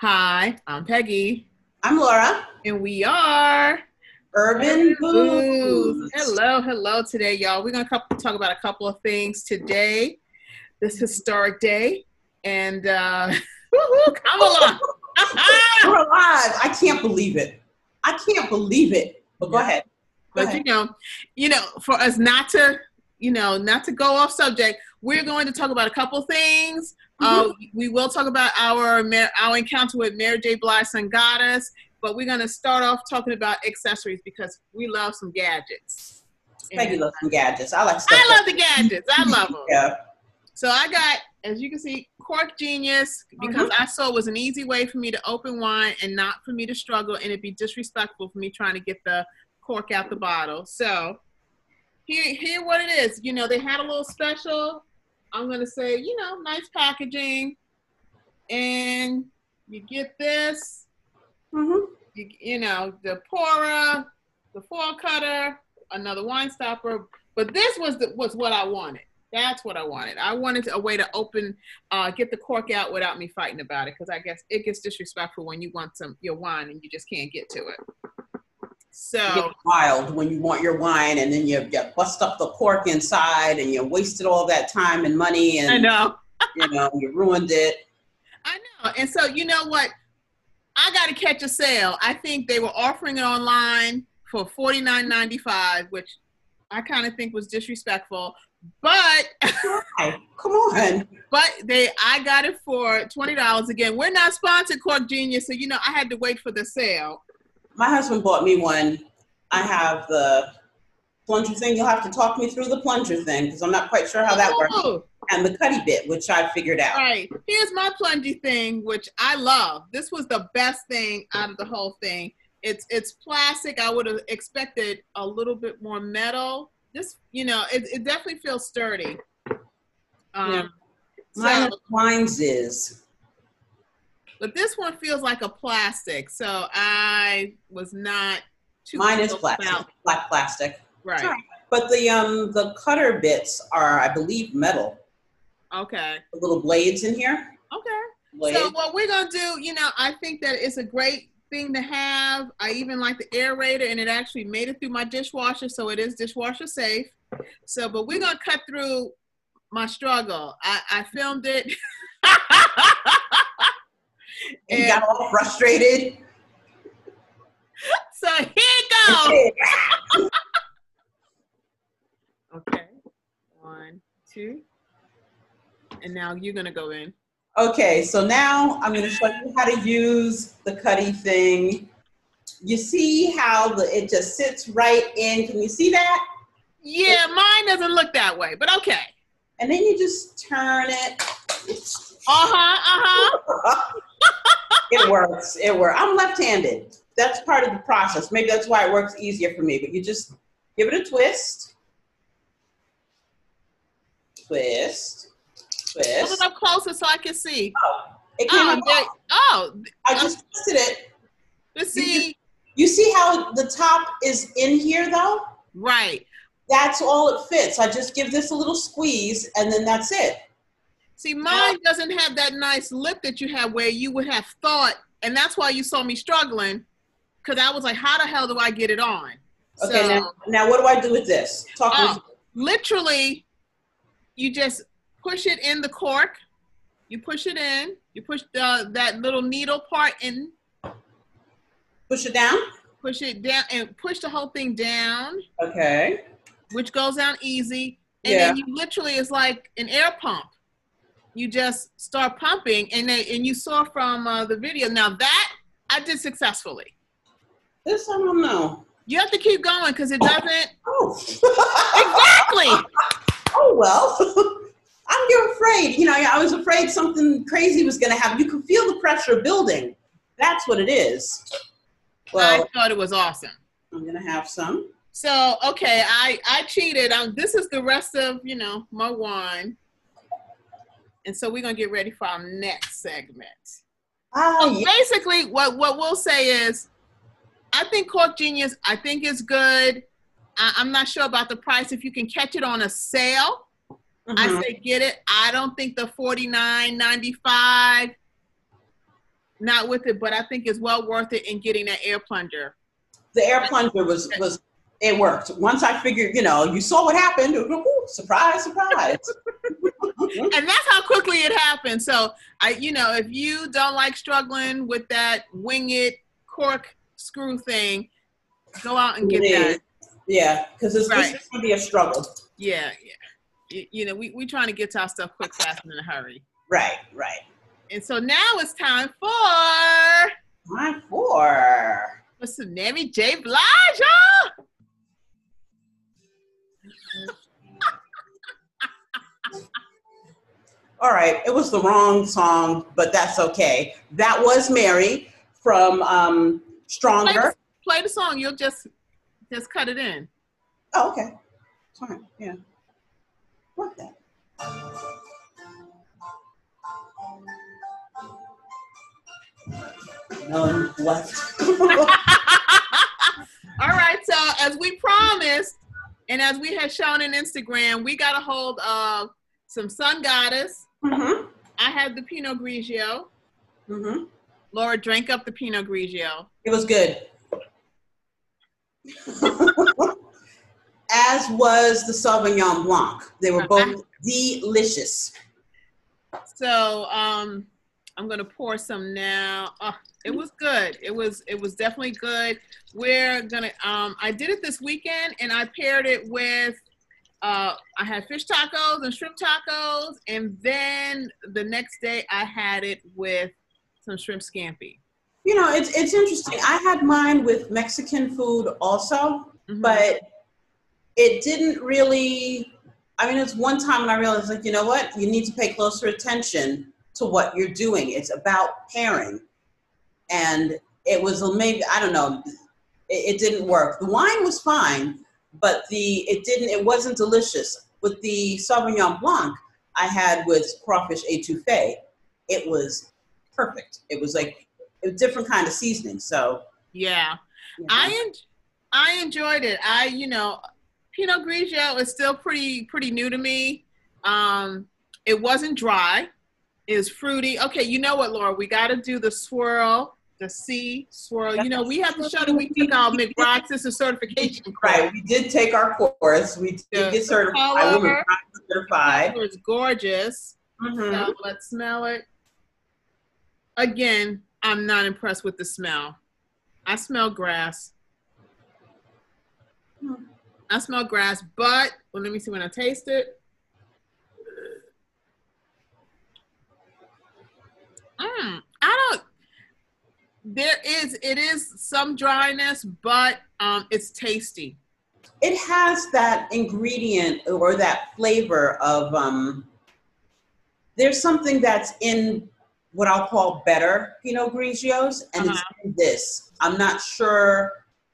Hi, I'm Peggy. I'm Laura. And we are Urban Booth. Hello today, y'all. We're going to talk about a couple of things today, this historic day. And come along. We're alive. I can't believe it. I can't believe it. But go ahead. But you know, for us not to go off subject, we're going to talk about a couple things. Mm-hmm. We will talk about our encounter with Mary J. Blige, Sun Goddess, but we're going to start off talking about accessories because we love some gadgets. Peggy loves some gadgets. I like stuff. I love the gadgets. I love them. Yeah. So I got, as you can see, Cork Genius, because I saw it was an easy way for me to open wine and not for me to struggle, and it'd be disrespectful for me trying to get the cork out the bottle. So here what it is. You know, they had a little special. I'm going to say, you know, nice packaging, and you get this, you know, the pourer, the foil cutter, another wine stopper, but this was what I wanted. That's what I wanted. I wanted a way to open, get the cork out without me fighting about it, because I guess it gets disrespectful when you want your wine and you just can't get to it. So you get wild when you want your wine, and then you bust up the cork inside, and you wasted all that time and money, and I know. You know, you ruined it. I know. And so you know what? I got to catch a sale. I think they were offering it online for $49.95, which I kind of think was disrespectful. But come on. But I got it for $20. Again, we're not sponsored, Cork Genius, so you know I had to wait for the sale. My husband bought me one. I have the plunger thing. You'll have to talk me through the plunger thing because I'm not quite sure how that works. And the cutty bit, which I figured out. All right. Here's my plungy thing, which I love. This was the best thing out of the whole thing. It's plastic. I would have expected a little bit more metal. This, you know, it definitely feels sturdy. Mine's is. But this one feels like a plastic, so I was not too. Mine is plastic, black plastic. Right. Sorry. But the cutter bits are, I believe, metal. Okay. The little blades in here. Okay. Blade. So what we're gonna do, you know, I think that it's a great thing to have. I even like the aerator, and it actually made it through my dishwasher, so it is dishwasher safe. So, but we're gonna cut through my struggle. I filmed it. and got all frustrated. So here it goes. Okay, 1, 2, and now you're gonna go in. Okay, so now I'm going to show you how to use the cutty thing. You see how it just sits right in. Can you see that? Yeah, mine doesn't look that way, but okay. And then you just turn it. It works. It works. I'm left-handed. That's part of the process. Maybe that's why it works easier for me, but you just give it a twist. Twist. This. Hold it up closer so I can see. Oh, it came up. Oh, I just twisted it. Let's see. You see how the top is in here though? Right. That's all it fits. I just give this a little squeeze and then that's it. See, mine doesn't have that nice lip that you have where you would have thought, and that's why you saw me struggling, because I was like, how the hell do I get it on? Okay, so, now what do I do with this? Talk with you. Literally, you just push it in the cork, you push it in, you push that little needle part in. Push it down? Push it down and push the whole thing down. Okay. Which goes down easy. And then you literally, it's like an air pump. You just start pumping, and you saw from the video, now that I did successfully. This I don't know. You have to keep going because it doesn't. Exactly. Oh, well. You're afraid, you know, I was afraid something crazy was going to happen. You can feel the pressure building. That's what it is. Well, I thought it was awesome. I'm going to have some. So, okay, I cheated. This is the rest of, you know, my wine. And so we're going to get ready for our next segment. Basically, what we'll say is, I think Cork Genius, I think it's good. I'm not sure about the price. If you can catch it on a sale, I say get it. I don't think the $49.95 not with it, but I think it's well worth it in getting that air plunger. The air plunger was it worked. Once I figured, you know, you saw what happened. Ooh, surprise, surprise. And that's how quickly it happened. So I, you know, if you don't like struggling with that winged cork screw thing, go out and get that. Yeah, because it's right. This is going to be a struggle. Yeah, yeah. You know, we're trying to get to our stuff quick, fast, and in a hurry. Right, right. And so now it's time for... Time for... What's the Mary J. Blige, y'all? All right, it was the wrong song, but that's okay. That was Mary from Stronger. Play the song, you'll just cut it in. Oh, okay. Fine, yeah. What that? None left. All right, so as we promised, and as we had shown in Instagram, we got a hold of some Sun Goddess. Mm-hmm. I had the Pinot Grigio. Mm-hmm. Laura drank up the Pinot Grigio. It was good. As was the Sauvignon Blanc. They were both delicious. So I'm gonna pour some now. Oh, it was good. It was definitely good. We're gonna I did it this weekend, and I paired it with I had fish tacos and shrimp tacos, and then the next day I had it with some shrimp scampi. You know, it's interesting. I had mine with Mexican food also, mm-hmm. but it didn't really, I mean, it's one time when I realized, like, you know what? You need to pay closer attention to what you're doing. It's about pairing. And it was maybe, I don't know, it didn't work. The wine was fine, but it wasn't delicious. With the Sauvignon Blanc I had with crawfish étouffée, it was perfect. It was like a different kind of seasoning, so. Yeah, you know. I enjoyed it. You know, Pinot Grigio is still pretty new to me. It wasn't dry, it was fruity. Okay, you know what, Laura, we gotta do the swirl. The C swirl. You know, we have to show that we took our MROXIS and certification course. Right, we did take our course. We did get certified. We were certified. It was gorgeous. Mm-hmm. So let's smell it. Again, I'm not impressed with the smell. I smell grass. I smell grass, but well, let me see when I taste it. It is some dryness, but it's tasty. It has that ingredient or that flavor of, there's something that's in what I'll call better Pinot Grigios, and it's in this. I'm not sure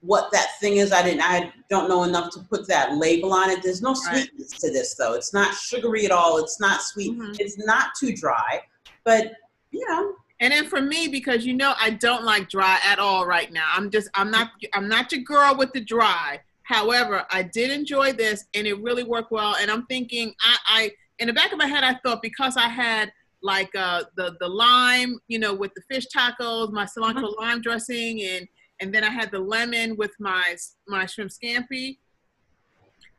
what that thing is. I don't know enough to put that label on it. There's no sweetness to this though. It's not sugary at all. It's not sweet. Mm-hmm. It's not too dry, but you know. And then for me, because you know I don't like dry at all right now. I'm not your girl with the dry. However, I did enjoy this, and it really worked well. And I'm thinking, I in the back of my head, I thought because I had like the lime, you know, with the fish tacos, my cilantro lime dressing, and then I had the lemon with my shrimp scampi.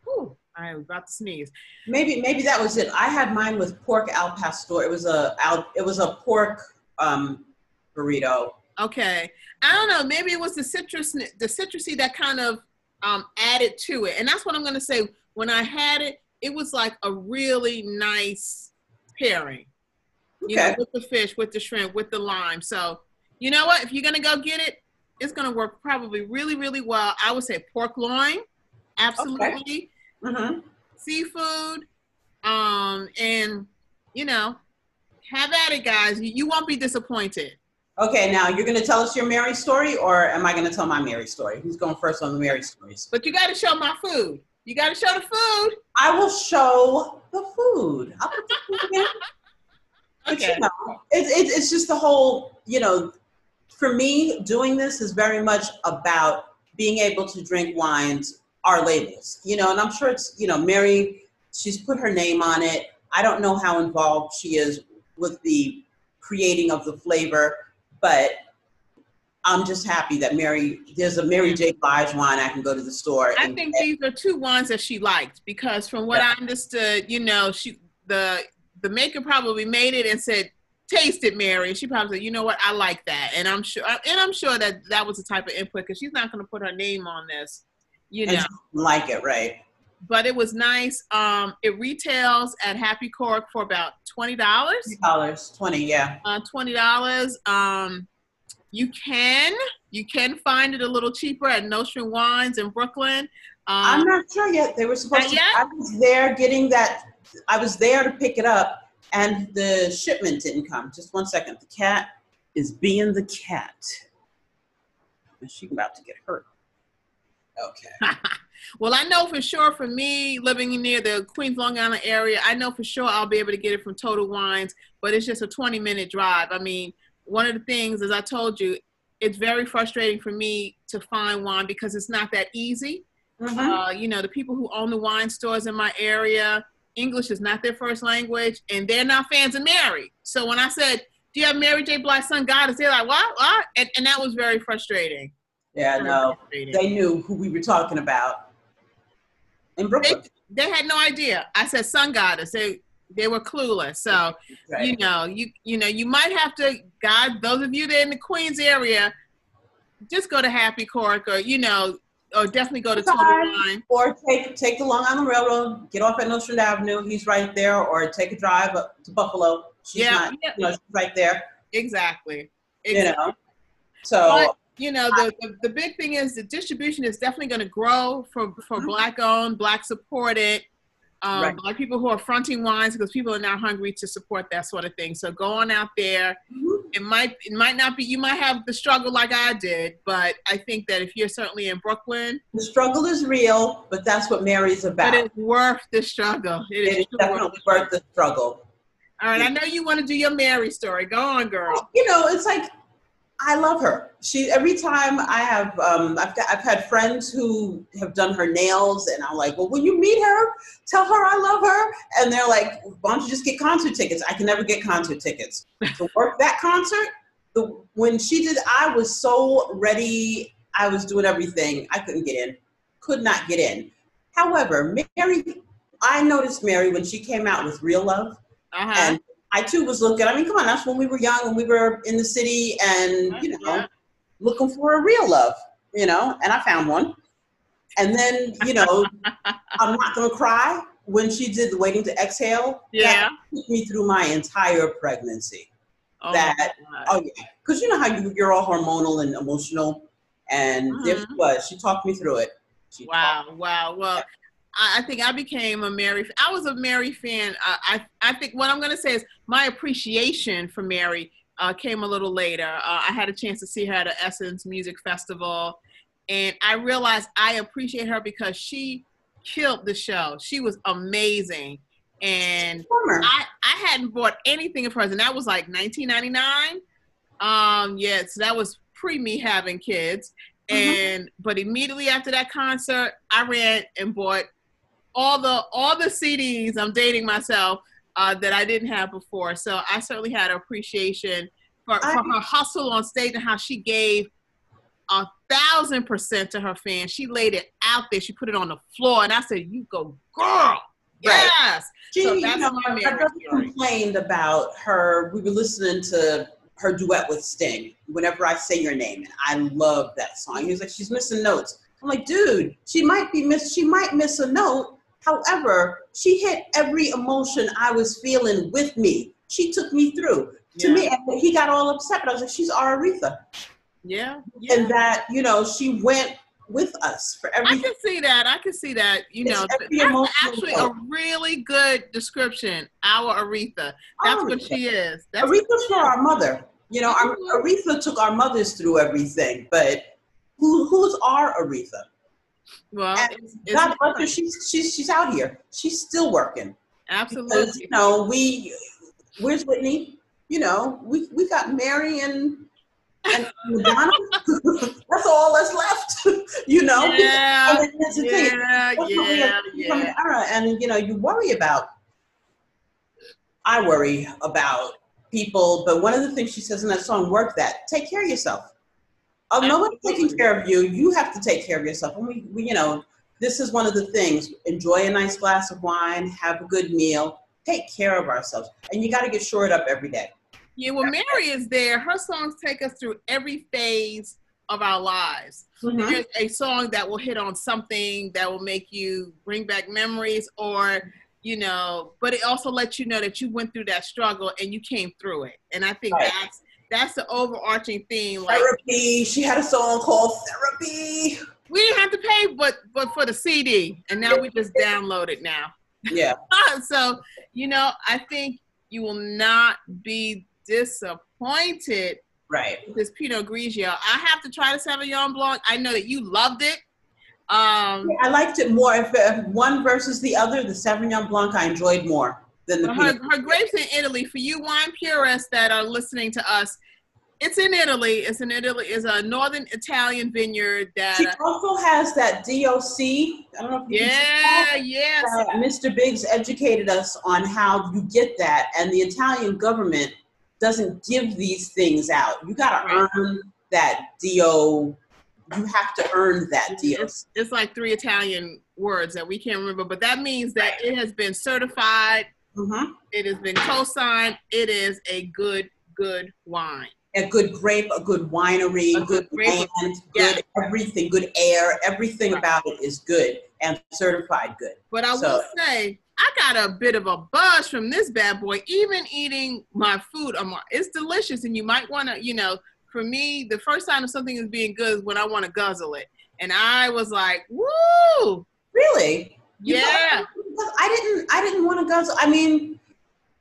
Ooh. I was about to sneeze. Maybe that was it. I had mine with pork al pastor. It was a pork burrito. Okay, I don't know. Maybe it was the citrusy that kind of added to it. And that's what I'm gonna say. When I had it, it was like a really nice pairing. Okay. You know, with the fish, with the shrimp, with the lime. So you know what? If you're gonna go get it, it's gonna work probably really, really well. I would say pork loin, absolutely. Okay. Mm-hmm. Seafood, and you know, have at it, guys. You won't be disappointed. Okay, now you're gonna tell us your Mary story, or am I gonna tell my Mary story? Who's going first on the Mary stories? But you gotta show my food. You gotta show the food. I will show the food. I'll put the food in. Okay. But, you know, it's just the whole, you know, for me, doing this is very much about being able to drink wines our labels, you know, and I'm sure it's, you know, Mary, she's put her name on it. I don't know how involved she is with the creating of the flavor, But I'm just happy that there's a Mary J. Blige wine I can go to the store. I think these are two wines that she liked, because from what I understood, you know, the maker probably made it and said, taste it, Mary. She probably said, you know what, I like that. And I'm sure that that was the type of input, because she's not going to put her name on this, you know. Like it, right. But it was nice. It retails at Happy Cork for about $20. $20. You can find it a little cheaper at Nostrand Wines in Brooklyn. I'm not sure yet. They were supposed to. Yet? I was there getting that. I was there to pick it up, and the shipment didn't come. Just one second. The cat is being the cat. She's about to get hurt. Okay. Well, I know for sure, for me, living near the Queens, Long Island area, I know for sure I'll be able to get it from Total Wines, but it's just a 20-minute drive. I mean, one of the things, as I told you, it's very frustrating for me to find wine because it's not that easy. Mm-hmm. You know, the people who own the wine stores in my area, English is not their first language, and they're not fans of Mary. So when I said, do you have Mary J. Blige, Sun Goddess? They're like, what? And that was very frustrating. Yeah, no, they knew who we were talking about in Brooklyn. They had no idea. I said Sun Goddess. They were clueless. So, right. you know, you might have to, those of you that are in the Queens area, just go to Happy Cork or, you know, or definitely go to Total Wine. Or take the Long Island Railroad, get off at Nostrand Avenue. He's right there. Or take a drive up to Buffalo. She's right there. Exactly. You know, so. But, you know, the big thing is the distribution is definitely going to grow for Black-owned, Black-supported, Black people who are fronting wines, because people are now hungry to support that sort of thing. So go on out there. Mm-hmm. It might not be, you might have the struggle like I did, but I think that if you're certainly in Brooklyn. The struggle is real, but that's what Mary's about. But it's worth the struggle. It is definitely worth the struggle. All right, I know you want to do your Mary story. Go on, girl. You know, it's like, I love her. She, every time I have, I've had friends who have done her nails, and I'm like, well, when you meet her, tell her I love her. And they're like, why don't you just get concert tickets? I can never get concert tickets. To work that concert, when she did, I was so ready. I was doing everything. I couldn't get in, could not get in. However, I noticed Mary when she came out with Real Love. Uh-huh. And I too was looking, I mean, come on, that's when we were young and we were in the city and, you know, looking for a real love, you know, and I found one. And then, you know, I'm not going to cry, when she did the Waiting to Exhale, that took me through my entire pregnancy. Oh, because you know how you're all hormonal and emotional, and there she was, she talked me through it. Wow. I think I became a Mary. I was a Mary fan. I think what I'm going to say is my appreciation for Mary came a little later. I had a chance to see her at the Essence Music Festival, and I realized I appreciate her because she killed the show. She was amazing, and I hadn't bought anything of hers, and that was like 1999. So that was pre me having kids, but immediately after that concert, I ran and bought all the CDs, I'm dating myself, that I didn't have before. So I certainly had appreciation for her hustle on stage and how she gave 1,000% to her fans. She laid it out there. She put it on the floor, and I said, you go, girl. Right. Yes. So that's my Mary story. I complained about her. We were listening to her duet with Sting, Whenever I Say Your Name, and I love that song. He was like, she's missing notes. I'm like, dude, she might miss a note. However, she hit every emotion I was feeling with me. She took me through. Yeah. To me, and he got all upset, but I was like, she's our Aretha. Yeah. And that, you know, she went with us for everything. I can see that. You know, that's actually a really good description. Our Aretha. That's what she is. Aretha's for our mother. You know, Aretha took our mothers through everything, but who's our Aretha? Well, God bless her, she's out here. She's still working. Absolutely. Because, you know, where's Whitney? You know, we got Mary and Madonna. That's all that's left. You know. And you know, I worry about people, but one of the things she says in that song, work that, take care of yourself. Oh, nobody's taking care of you. You have to take care of yourself. And we, you know, this is one of the things, enjoy a nice glass of wine, have a good meal, take care of ourselves. And you got to get shored up every day. Yeah, well, Mary is there. Her songs take us through every phase of our lives. Mm-hmm. There's a song that will hit on something that will make you bring back memories or, you know, but it also lets you know that you went through that struggle and you came through it. And I think that's the overarching theme. Like, therapy. She had a song called Therapy. We didn't have to pay but for the CD. And now we just download it now. Yeah. So, you know, I think you will not be disappointed with this Pinot Grigio. I have to try the Sauvignon Blanc. I know that you loved it. I liked it more. If one versus the other, the Sauvignon Blanc I enjoyed more than the Pinot Grigio. Her grapes in Italy, for you wine purists that are listening to us, it's in Italy. It's in Italy. It's a northern Italian vineyard that... She also has that DOC. I don't know if you can see that. Mr. Biggs educated us on how you get that, and the Italian government doesn't give these things out. You got to earn that DO. You have to earn that DO. It's like three Italian words that we can't remember, but that means that it has been certified. Mm-hmm. It has been co-signed. It is a good wine. A good grape, a good winery, good everything, good air. Everything about it is good and certified good. But I will say, I got a bit of a buzz from this bad boy, even eating my food. It's delicious, and you might want to, you know, for me, the first sign of something is being good is when I want to guzzle it. And I was like, woo! Really? Yeah. I didn't want to guzzle. I mean,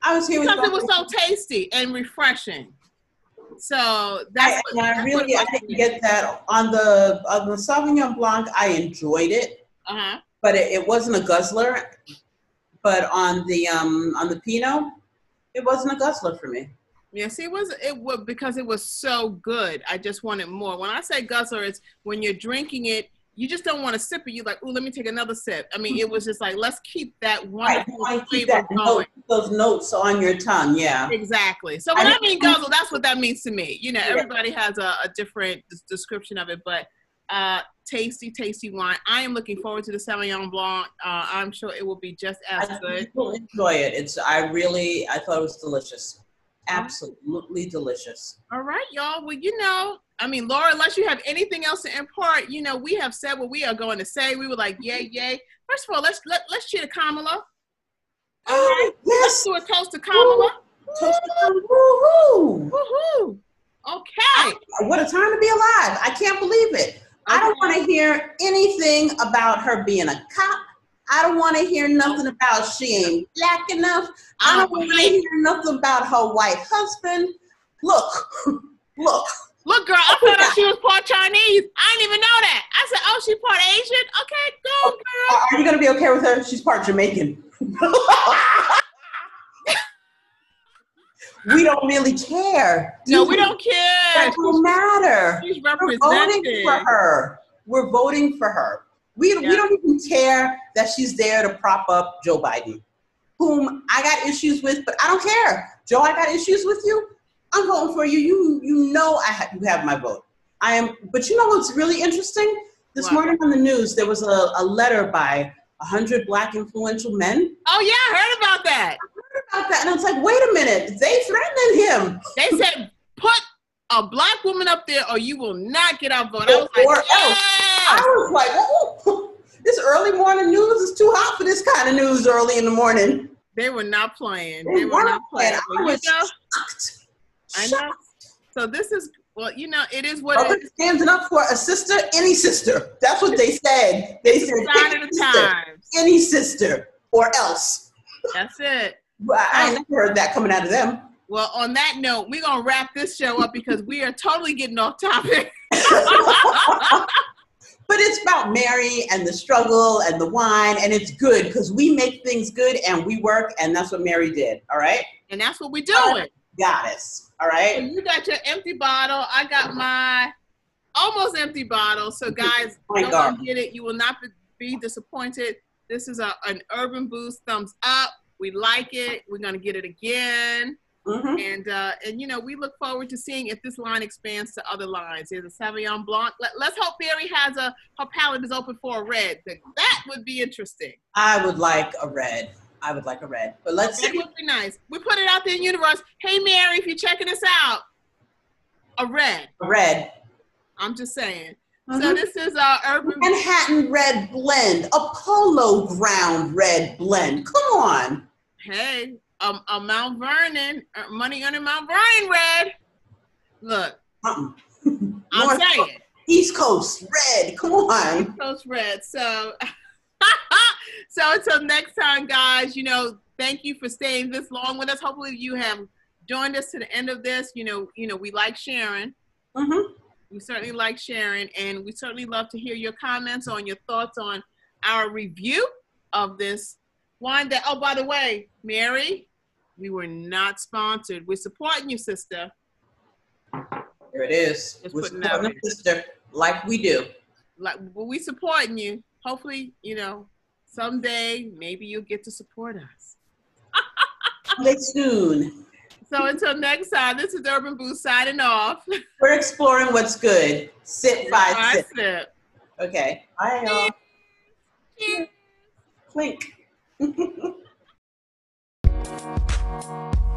I was here with something was so tasty and refreshing. So that's I didn't get that on the Sauvignon Blanc. I enjoyed it, but it wasn't a guzzler. But on the Pinot, it wasn't a guzzler for me. Yes, it was because it was so good. I just wanted more. When I say guzzler, it's when you're drinking it, you just don't want to sip it. You're like, ooh, let me take another sip. I mean, it was just like, let's keep that wonderful flavor going. Those notes on your tongue, yeah. Exactly. So when I mean guzzle, that's what that means to me. You know, everybody has a different description of it, but tasty, tasty wine. I am looking forward to the Sauvignon Blanc. I'm sure it will be just as good. People enjoy it. I thought it was delicious. Absolutely delicious. All right, y'all. Well, you know, I mean, Laura, unless you have anything else to impart, you know, we have said what we are going to say. We were like, yay, yay. First of all, let's cheer to Kamala. Oh, yes. Let's do a toast to Kamala. Toast to Kamala. Woohoo. Woohoo. Okay. What a time to be alive. I can't believe it. Okay. I don't want to hear anything about her being a cop. I don't want to hear nothing about she ain't black enough. I don't want to hear nothing about her white husband. Look, girl, I found out she was part Chinese. I didn't even know that. I said, oh, she's part Asian? Okay, go, girl. Are you going to be okay with her? She's part Jamaican. We don't really care. No, we don't care. It don't matter. She's represented. We're voting for her. We don't even care that she's there to prop up Joe Biden, whom I got issues with, but I don't care. Joe, I got issues with you. I'm voting for you. You know you have my vote. But you know what's really interesting? This morning on the news, there was a letter by 100 black influential men. Oh, yeah, I heard about that. And I was like, wait a minute. They threatening him. They said, put a black woman up there or you will not get our vote. I was like, oh, this early morning news is too hot for this kind of news early in the morning. They were not playing. They were not playing. I was shocked. I know. So this is, well, you know, it is what it is. Standing up for a sister, any sister. That's what they said. They said any sister or else. That's it. Well, I never heard that coming out of them. Well, on that note, we're going to wrap this show up because we are totally getting off topic. But it's about Mary and the struggle and the wine, and it's good because we make things good and we work, and that's what Mary did, all right? And that's what we're doing. Goddess, all right? So you got your empty bottle. I got my almost empty bottle. So, guys, don't get it. You will not be disappointed. This is an Urban Boost thumbs up. We like it. We're going to get it again. Mm-hmm. And you know, we look forward to seeing if this line expands to other lines. There's a Sauvignon Blanc. Let's hope Mary has her palate is open for a red. That would be interesting. I would like a red. I would like a red. But let's see. That would be nice. We put it out there in the universe. Hey, Mary, if you're checking us out, a red. A red. I'm just saying. Mm-hmm. So this is our Urban Manhattan red blend, a polo ground red blend. Come on. Hey. Mount Vernon, money under Mount Vernon red. Look, I'm saying East Coast red. Come on, East Coast red. So, so until next time, guys. You know, thank you for staying this long with us. Hopefully, you have joined us to the end of this. You know, we like sharing. Mm-hmm. We certainly like sharing, and we certainly love to hear your comments on your thoughts on our review of this wine. That, oh, by the way, Mary. We were not sponsored. We're supporting you, sister. There it is. We're supporting you, sister, like we do. Like, well, we supporting you. Hopefully, you know, someday, maybe you'll get to support us. Stay soon. So until next time, this is Urban Booth signing off. We're exploring what's good. Sip by sip. Okay. Bye, y'all. Cheers. Clink. Thank you.